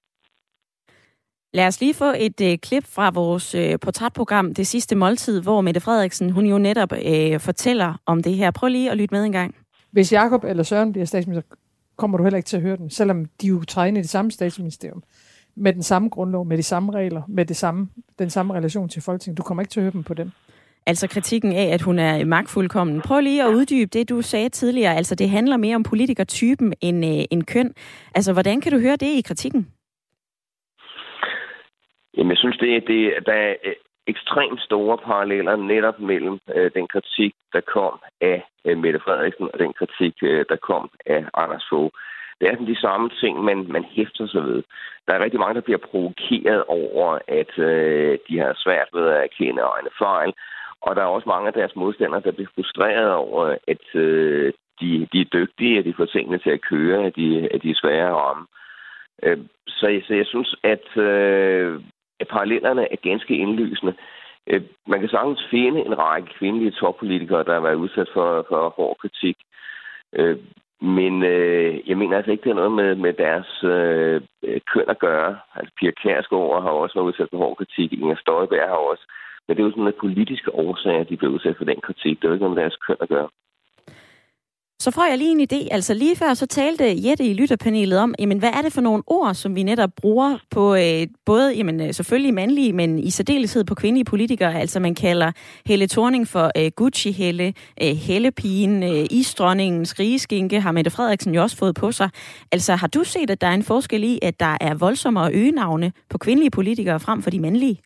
Lad os lige få et klip fra vores portrætprogram, Det Sidste Måltid, hvor Mette Frederiksen, hun jo netop fortæller om det her. Prøv lige at lytte med en gang. Hvis Jakob eller Søren bliver statsminister, kommer du heller ikke til at høre den, selvom de jo træder ind i det samme statsministerium, med den samme grundlov, med de samme regler, med den samme relation til Folketinget. Du kommer ikke til at høre dem på den. Altså kritikken af, at hun er magtfuldkommen. Prøv lige at uddybe det, du sagde tidligere. Altså det handler mere om politikertypen end køn. Altså hvordan kan du høre det i kritikken? Jamen jeg synes, der er ekstremt store paralleller netop mellem den kritik, der kom af Mette Frederiksen og den kritik, der kom af Anders Fogh. Det er sådan de samme ting, man hæfter sig ved. Der er rigtig mange, der bliver provokeret over, at de har svært ved at erkende egne fejl. Og der er også mange af deres modstandere, der bliver frustreret over, at de er dygtige, at de får tingene til at køre, at de er svære at ramme. Så jeg synes, at parallellerne er ganske indlysende. Man kan sagtens finde en række kvindelige toppolitikere, der har været udsat for hård kritik. Men jeg mener altså ikke, det er noget med deres køn at gøre. Altså Pia Kærsgaard har også været udsat for hård kritik. Inger Støjberg har også. Men det er jo sådan, at politiske årsager, de bliver udsat for den kritik. Det er jo ikke noget med deres køn at gøre. Så får jeg lige en idé. Altså lige før, så talte Jette i lytterpanelet om, jamen, hvad er det for nogle ord, som vi netop bruger på både jamen, selvfølgelig mandlige, men i særdeleshed på kvindelige politikere. Altså man kalder Helle Thorning for Gucci-Helle, Hellepigen, Isdronningen, Skrigeskinke, har Mette Frederiksen jo også fået på sig. Altså har du set, at der er en forskel i, at der er voldsommere øgenavne på kvindelige politikere frem for de mandlige?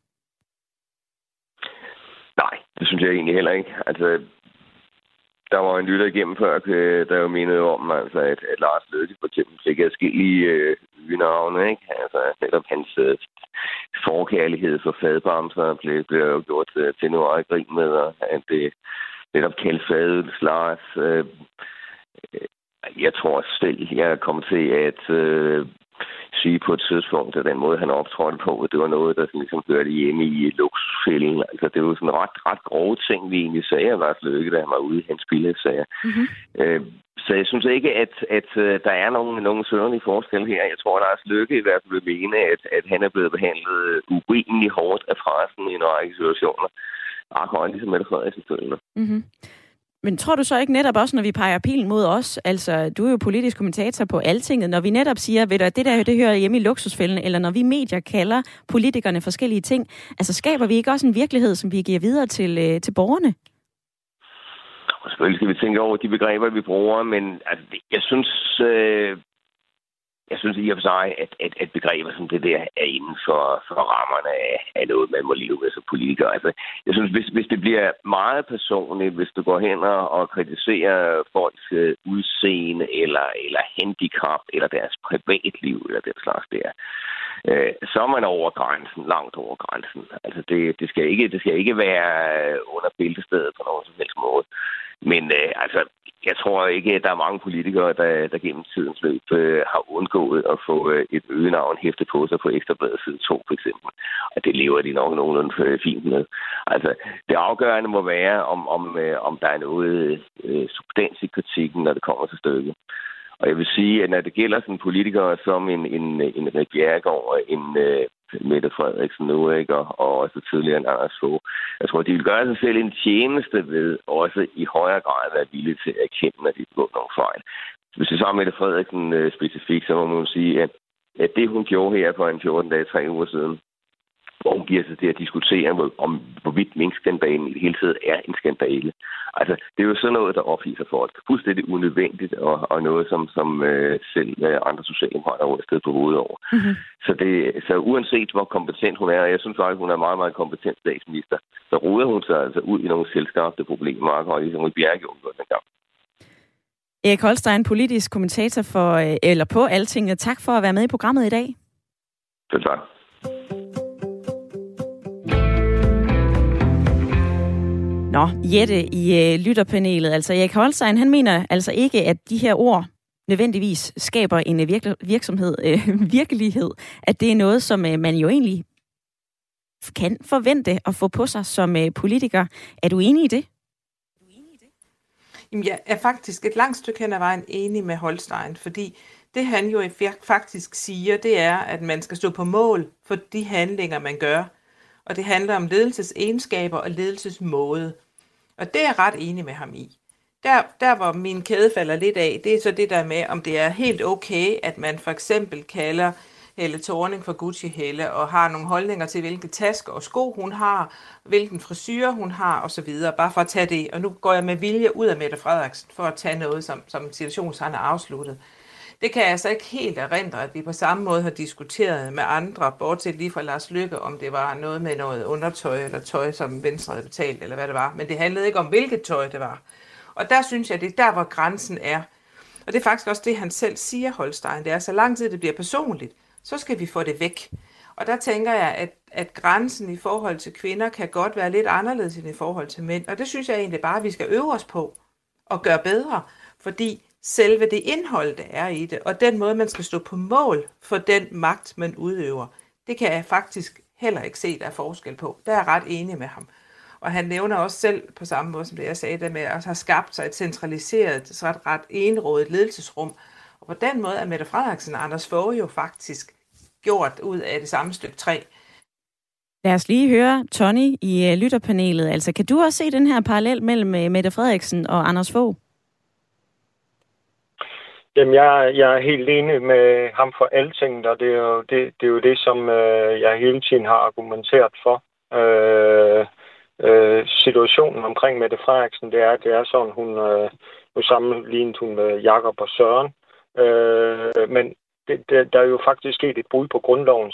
Nej, det synes jeg egentlig heller ikke. Altså der var en lytter igennem før, der jo mindede om, altså, at Lars Løkke for eksempel fik adskillige navne, ikke? Altså netop hans forkærlighed for fadbamser blev jo gjort til noget at grine med, og at det netop kaldte fadels Lars. Jeg tror selv, jeg kommer til at sige på et tidspunkt, at den måde, han optrådte på, det var noget, der sådan ligesom hørte hjemme i luksusfælden. Altså, det var sådan ret grove ting, vi egentlig sagde, at Lars Løkke, da han var ude i hans billedsager. Mm-hmm. Så jeg synes ikke, at der er nogen sønderlige forskel her. Jeg tror, at Lars Løkke i hvert fald vil mene, at han er blevet behandlet urimelig hårdt af pressen i en række situationer. Akkurat ligesom Mette Frederiksen følgende. Mhm. Men tror du så ikke netop også, når vi peger pilen mod os, altså du er jo politisk kommentator på Altinget, når vi netop siger, ved du, at det hører hjemme i luksusfælden, eller når vi medier kalder politikerne forskellige ting, altså skaber vi ikke også en virkelighed, som vi giver videre til borgerne? Og selvfølgelig skal vi tænke over de begreber, vi bruger, men altså, jeg synes i og for sig, at begreber som det der er inden for rammerne af noget, man må leve med som politiker. Altså, jeg synes, hvis det bliver meget personligt, hvis du går hen og kritiserer folks udseende eller handicap eller deres privatliv eller den slags der, så er man over grænsen, langt over grænsen. Altså, det skal ikke være under bæltestedet på nogen som helst måde. Men altså, jeg tror ikke, at der er mange politikere, der gennem tidens løb har undgået at få et øgenavn hæftet på sig på Ekstrabladet side 2, for eksempel. Og det lever de nok nogenlunde fint med. Altså, det afgørende må være, om der er noget substans i kritikken, når det kommer til stykket. Og jeg vil sige, at når det gælder sådan politikere som en Ritt Bjerregaard, Mette Frederiksen nu, ikke? Og også tidligere end Anders Fogh. Jeg tror, de vil gøre sig selv en tjeneste ved også i højere grad at være villige til at erkende, når de begått nogle fejl. Hvis vi så har Mette Frederiksen specifikt, så må man sige, at det, hun gjorde her for en 14 dage, 3 uger siden, hvor hun giver sig til at diskutere, om hvorvidt minkskandalen i det hele taget er en skandale. Altså, det er jo sådan noget, der ophiser folk. Fuldstændig unødvendigt, og noget, som selv andre socialdemokrater har sted på hovedet over. Mm-hmm. Så uanset hvor kompetent hun er, og jeg synes faktisk, hun er meget, meget kompetent statsminister, så roder hun sig altså ud i nogle selvskabte problemer, og ligesom i Bjerregaard den gang. Erik Holstein, politisk kommentator på Altinget. Tak for at være med i programmet i dag. Selv tak. Nå, Jette i lytterpanelet. Altså Erik Holstein, han mener altså ikke, at de her ord nødvendigvis skaber en virkelighed, at det er noget, som man jo egentlig kan forvente at få på sig som politiker. Er du enig i det? Jamen, jeg er faktisk et langt stykke hen ad vejen enig med Holstein, fordi det han jo faktisk siger, det er, at man skal stå på mål for de handlinger, man gør. Og det handler om ledelsesegenskaber og ledelsesmåde. Og det er jeg ret enig med ham i. Der hvor min kæde falder lidt af, det er så det der med, om det er helt okay, at man for eksempel kalder Helle Thorning for Gucci Helle, og har nogle holdninger til, hvilke tasker og sko hun har, hvilken frisyr hun har, osv. Bare for at tage det. Og nu går jeg med vilje ud af Mette Frederiksen, for at tage noget, som situationen har afsluttet. Det kan jeg altså ikke helt erindre, at vi på samme måde har diskuteret med andre, bortset lige fra Lars Løkke, om det var noget med noget undertøj, eller tøj, som Venstre havde betalt, eller hvad det var. Men det handlede ikke om, hvilket tøj det var. Og der synes jeg, det er der, hvor grænsen er. Og det er faktisk også det, han selv siger, Holstein. Det er så lang tid, det bliver personligt, så skal vi få det væk. Og der tænker jeg, at grænsen i forhold til kvinder kan godt være lidt anderledes end i forhold til mænd. Og det synes jeg egentlig bare, at vi skal øve os på og gøre bedre, fordi selve det indhold, der er i det, og den måde, man skal stå på mål for den magt, man udøver, det kan jeg faktisk heller ikke se, der er forskel på. Der er jeg ret enig med ham. Og han nævner også selv på samme måde, som det jeg sagde, det med at have skabt sig et centraliseret, så et ret enrådet ledelsesrum. Og på den måde er Mette Frederiksen og Anders Fogh jo faktisk gjort ud af det samme stykke træ. Lad os lige høre Tony i lytterpanelet. Altså, kan du også se den her parallel mellem Mette Frederiksen og Anders Fogh? Jamen, jeg er helt enig med ham for Altinget, og det er jo det, som jeg hele tiden har argumenteret for. Situationen omkring Mette Frederiksen, det er sådan, hun nu sammenlignede hun med Jakob og Søren. Men der er jo faktisk sket et brud på grundloven,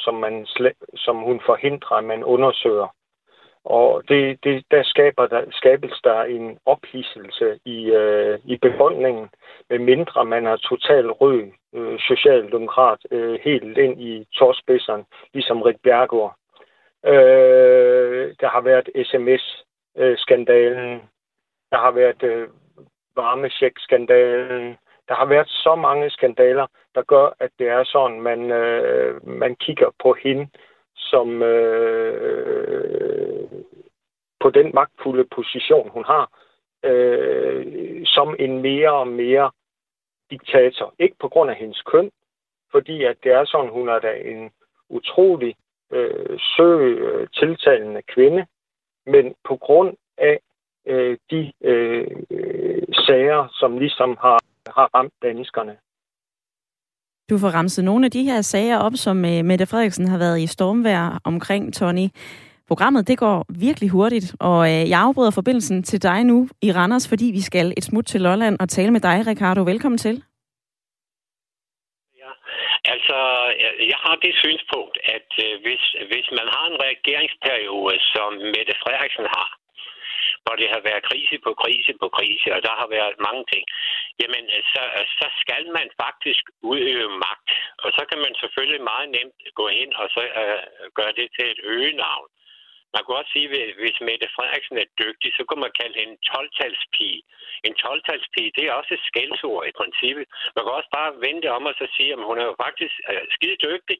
som hun forhindrer, at man undersøger. Og der skabes der en ophidselse i befolkningen, medmindre man er totalt rød socialdemokrat helt ind i tårspidserne, ligesom Ritt Bjerregaard. Der har været sms-skandalen, der har været varmecheck-skandalen, der har været så mange skandaler, der gør, at det er sådan, man kigger på hende som på den magtfulde position, hun har, som en mere og mere diktator. Ikke på grund af hendes køn, fordi at det er sådan, hun er da en utrolig tiltalende kvinde, men på grund af de sager, som ligesom har ramt danskerne. Du får ramset nogle af de her sager op, som Mette Frederiksen har været i stormvejr omkring, Tony. Programmet, det går virkelig hurtigt, og jeg afbryder forbindelsen til dig nu i Randers, fordi vi skal et smut til Lolland og tale med dig, Ricardo. Velkommen til. Altså, jeg har det synspunkt, at hvis man har en regeringsperiode, som Mette Frederiksen har, hvor det har været krise på krise, og der har været mange ting, jamen, så skal man faktisk udøve magt. Og så kan man selvfølgelig meget nemt gå hen og så gøre det til et øgenavn. Man kunne også sige, at hvis Mette Frederiksen er dygtig, så kunne man kalde hende en 12-talspige. En 12-talspige, det er også et skældsord i princippet. Man kan også bare vente om og så sige, at hun er jo faktisk skide dygtig.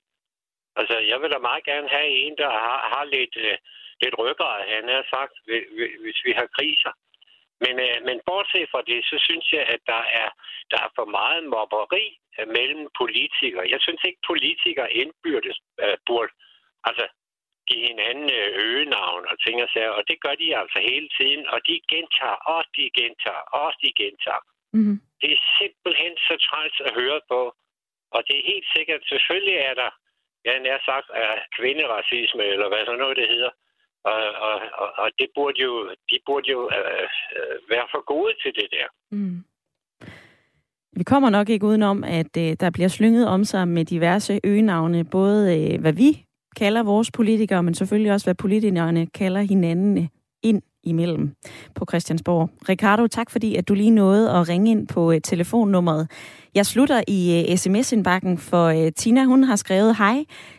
Altså, jeg vil da meget gerne have en, der har lidt rykker, han har sagt, hvis vi har kriser. Men bortset fra det, så synes jeg, at der er for meget mobberi mellem politikere. Jeg synes ikke, politikere indbyrdes burde... Altså, give hinanden øgenavn og ting og sager, og det gør de altså hele tiden, og de gentager. Mm-hmm. Det er simpelthen så træls at høre på, og det er helt sikkert, selvfølgelig er der, jeg nær sagt, kvinderacisme, eller hvad så noget det hedder, og det burde jo, være for gode til det der. Mm. Vi kommer nok ikke udenom, at der bliver slynget om sig med diverse øgenavne, både hvad vi kalder vores politikere, men selvfølgelig også, hvad politikerne kalder hinanden ind imellem på Christiansborg. Ricardo, tak fordi, at du lige nåede at ringe ind på telefonnummeret. Jeg slutter i sms-indbakken, for Tina, hun har skrevet: Hej,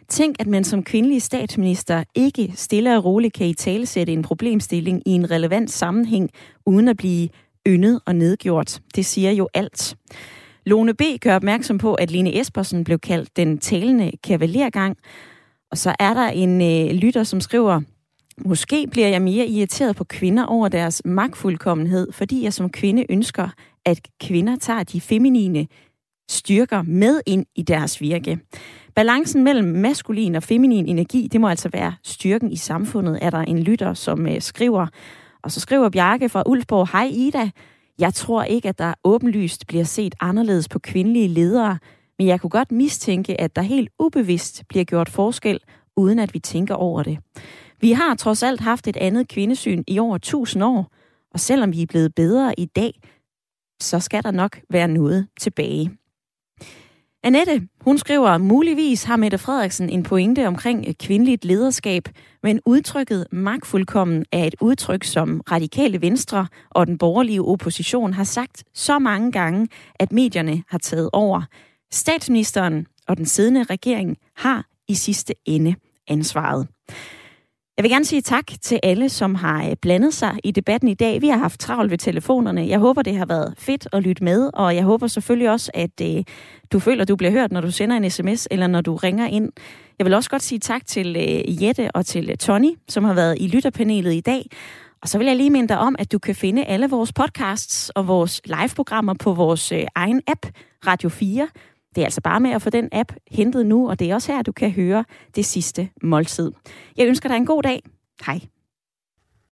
tænk, at man som kvindelig statsminister ikke stille og roligt kan italesætte en problemstilling i en relevant sammenhæng, uden at blive yndet og nedgjort. Det siger jo alt. Lone B. gør opmærksom på, at Lene Espersen blev kaldt den talende kavalergang. Og så er der en lytter, som skriver, måske bliver jeg mere irriteret på kvinder over deres magtfuldkommenhed, fordi jeg som kvinde ønsker, at kvinder tager de feminine styrker med ind i deres virke. Balancen mellem maskulin og feminin energi, det må altså være styrken i samfundet, er der en lytter, som skriver. Og så skriver Bjarke fra Ulfborg, hej Ida, jeg tror ikke, at der åbenlyst bliver set anderledes på kvindelige ledere, men jeg kunne godt mistænke, at der helt ubevidst bliver gjort forskel, uden at vi tænker over det. Vi har trods alt haft et andet kvindesyn i over 1000 år, og selvom vi er blevet bedre i dag, så skal der nok være noget tilbage. Annette, hun skriver, muligvis har Mette Frederiksen en pointe omkring kvindeligt lederskab, men udtrykket magtfuldkommen er et udtryk, som Radikale Venstre og den borgerlige opposition har sagt så mange gange, at medierne har taget over. Statsministeren og den siddende regering har i sidste ende ansvaret. Jeg vil gerne sige tak til alle, som har blandet sig i debatten i dag. Vi har haft travlt ved telefonerne. Jeg håber, det har været fedt at lytte med, og jeg håber selvfølgelig også, at du føler, du bliver hørt, når du sender en sms, eller når du ringer ind. Jeg vil også godt sige tak til Jette og til Tony, som har været i lytterpanelet i dag. Og så vil jeg lige minde dig om, at du kan finde alle vores podcasts og vores live-programmer på vores egen app, Radio 4. Det er altså bare med at få den app hentet nu, og det er også her, du kan høre det sidste måltid. Jeg ønsker dig en god dag. Hej.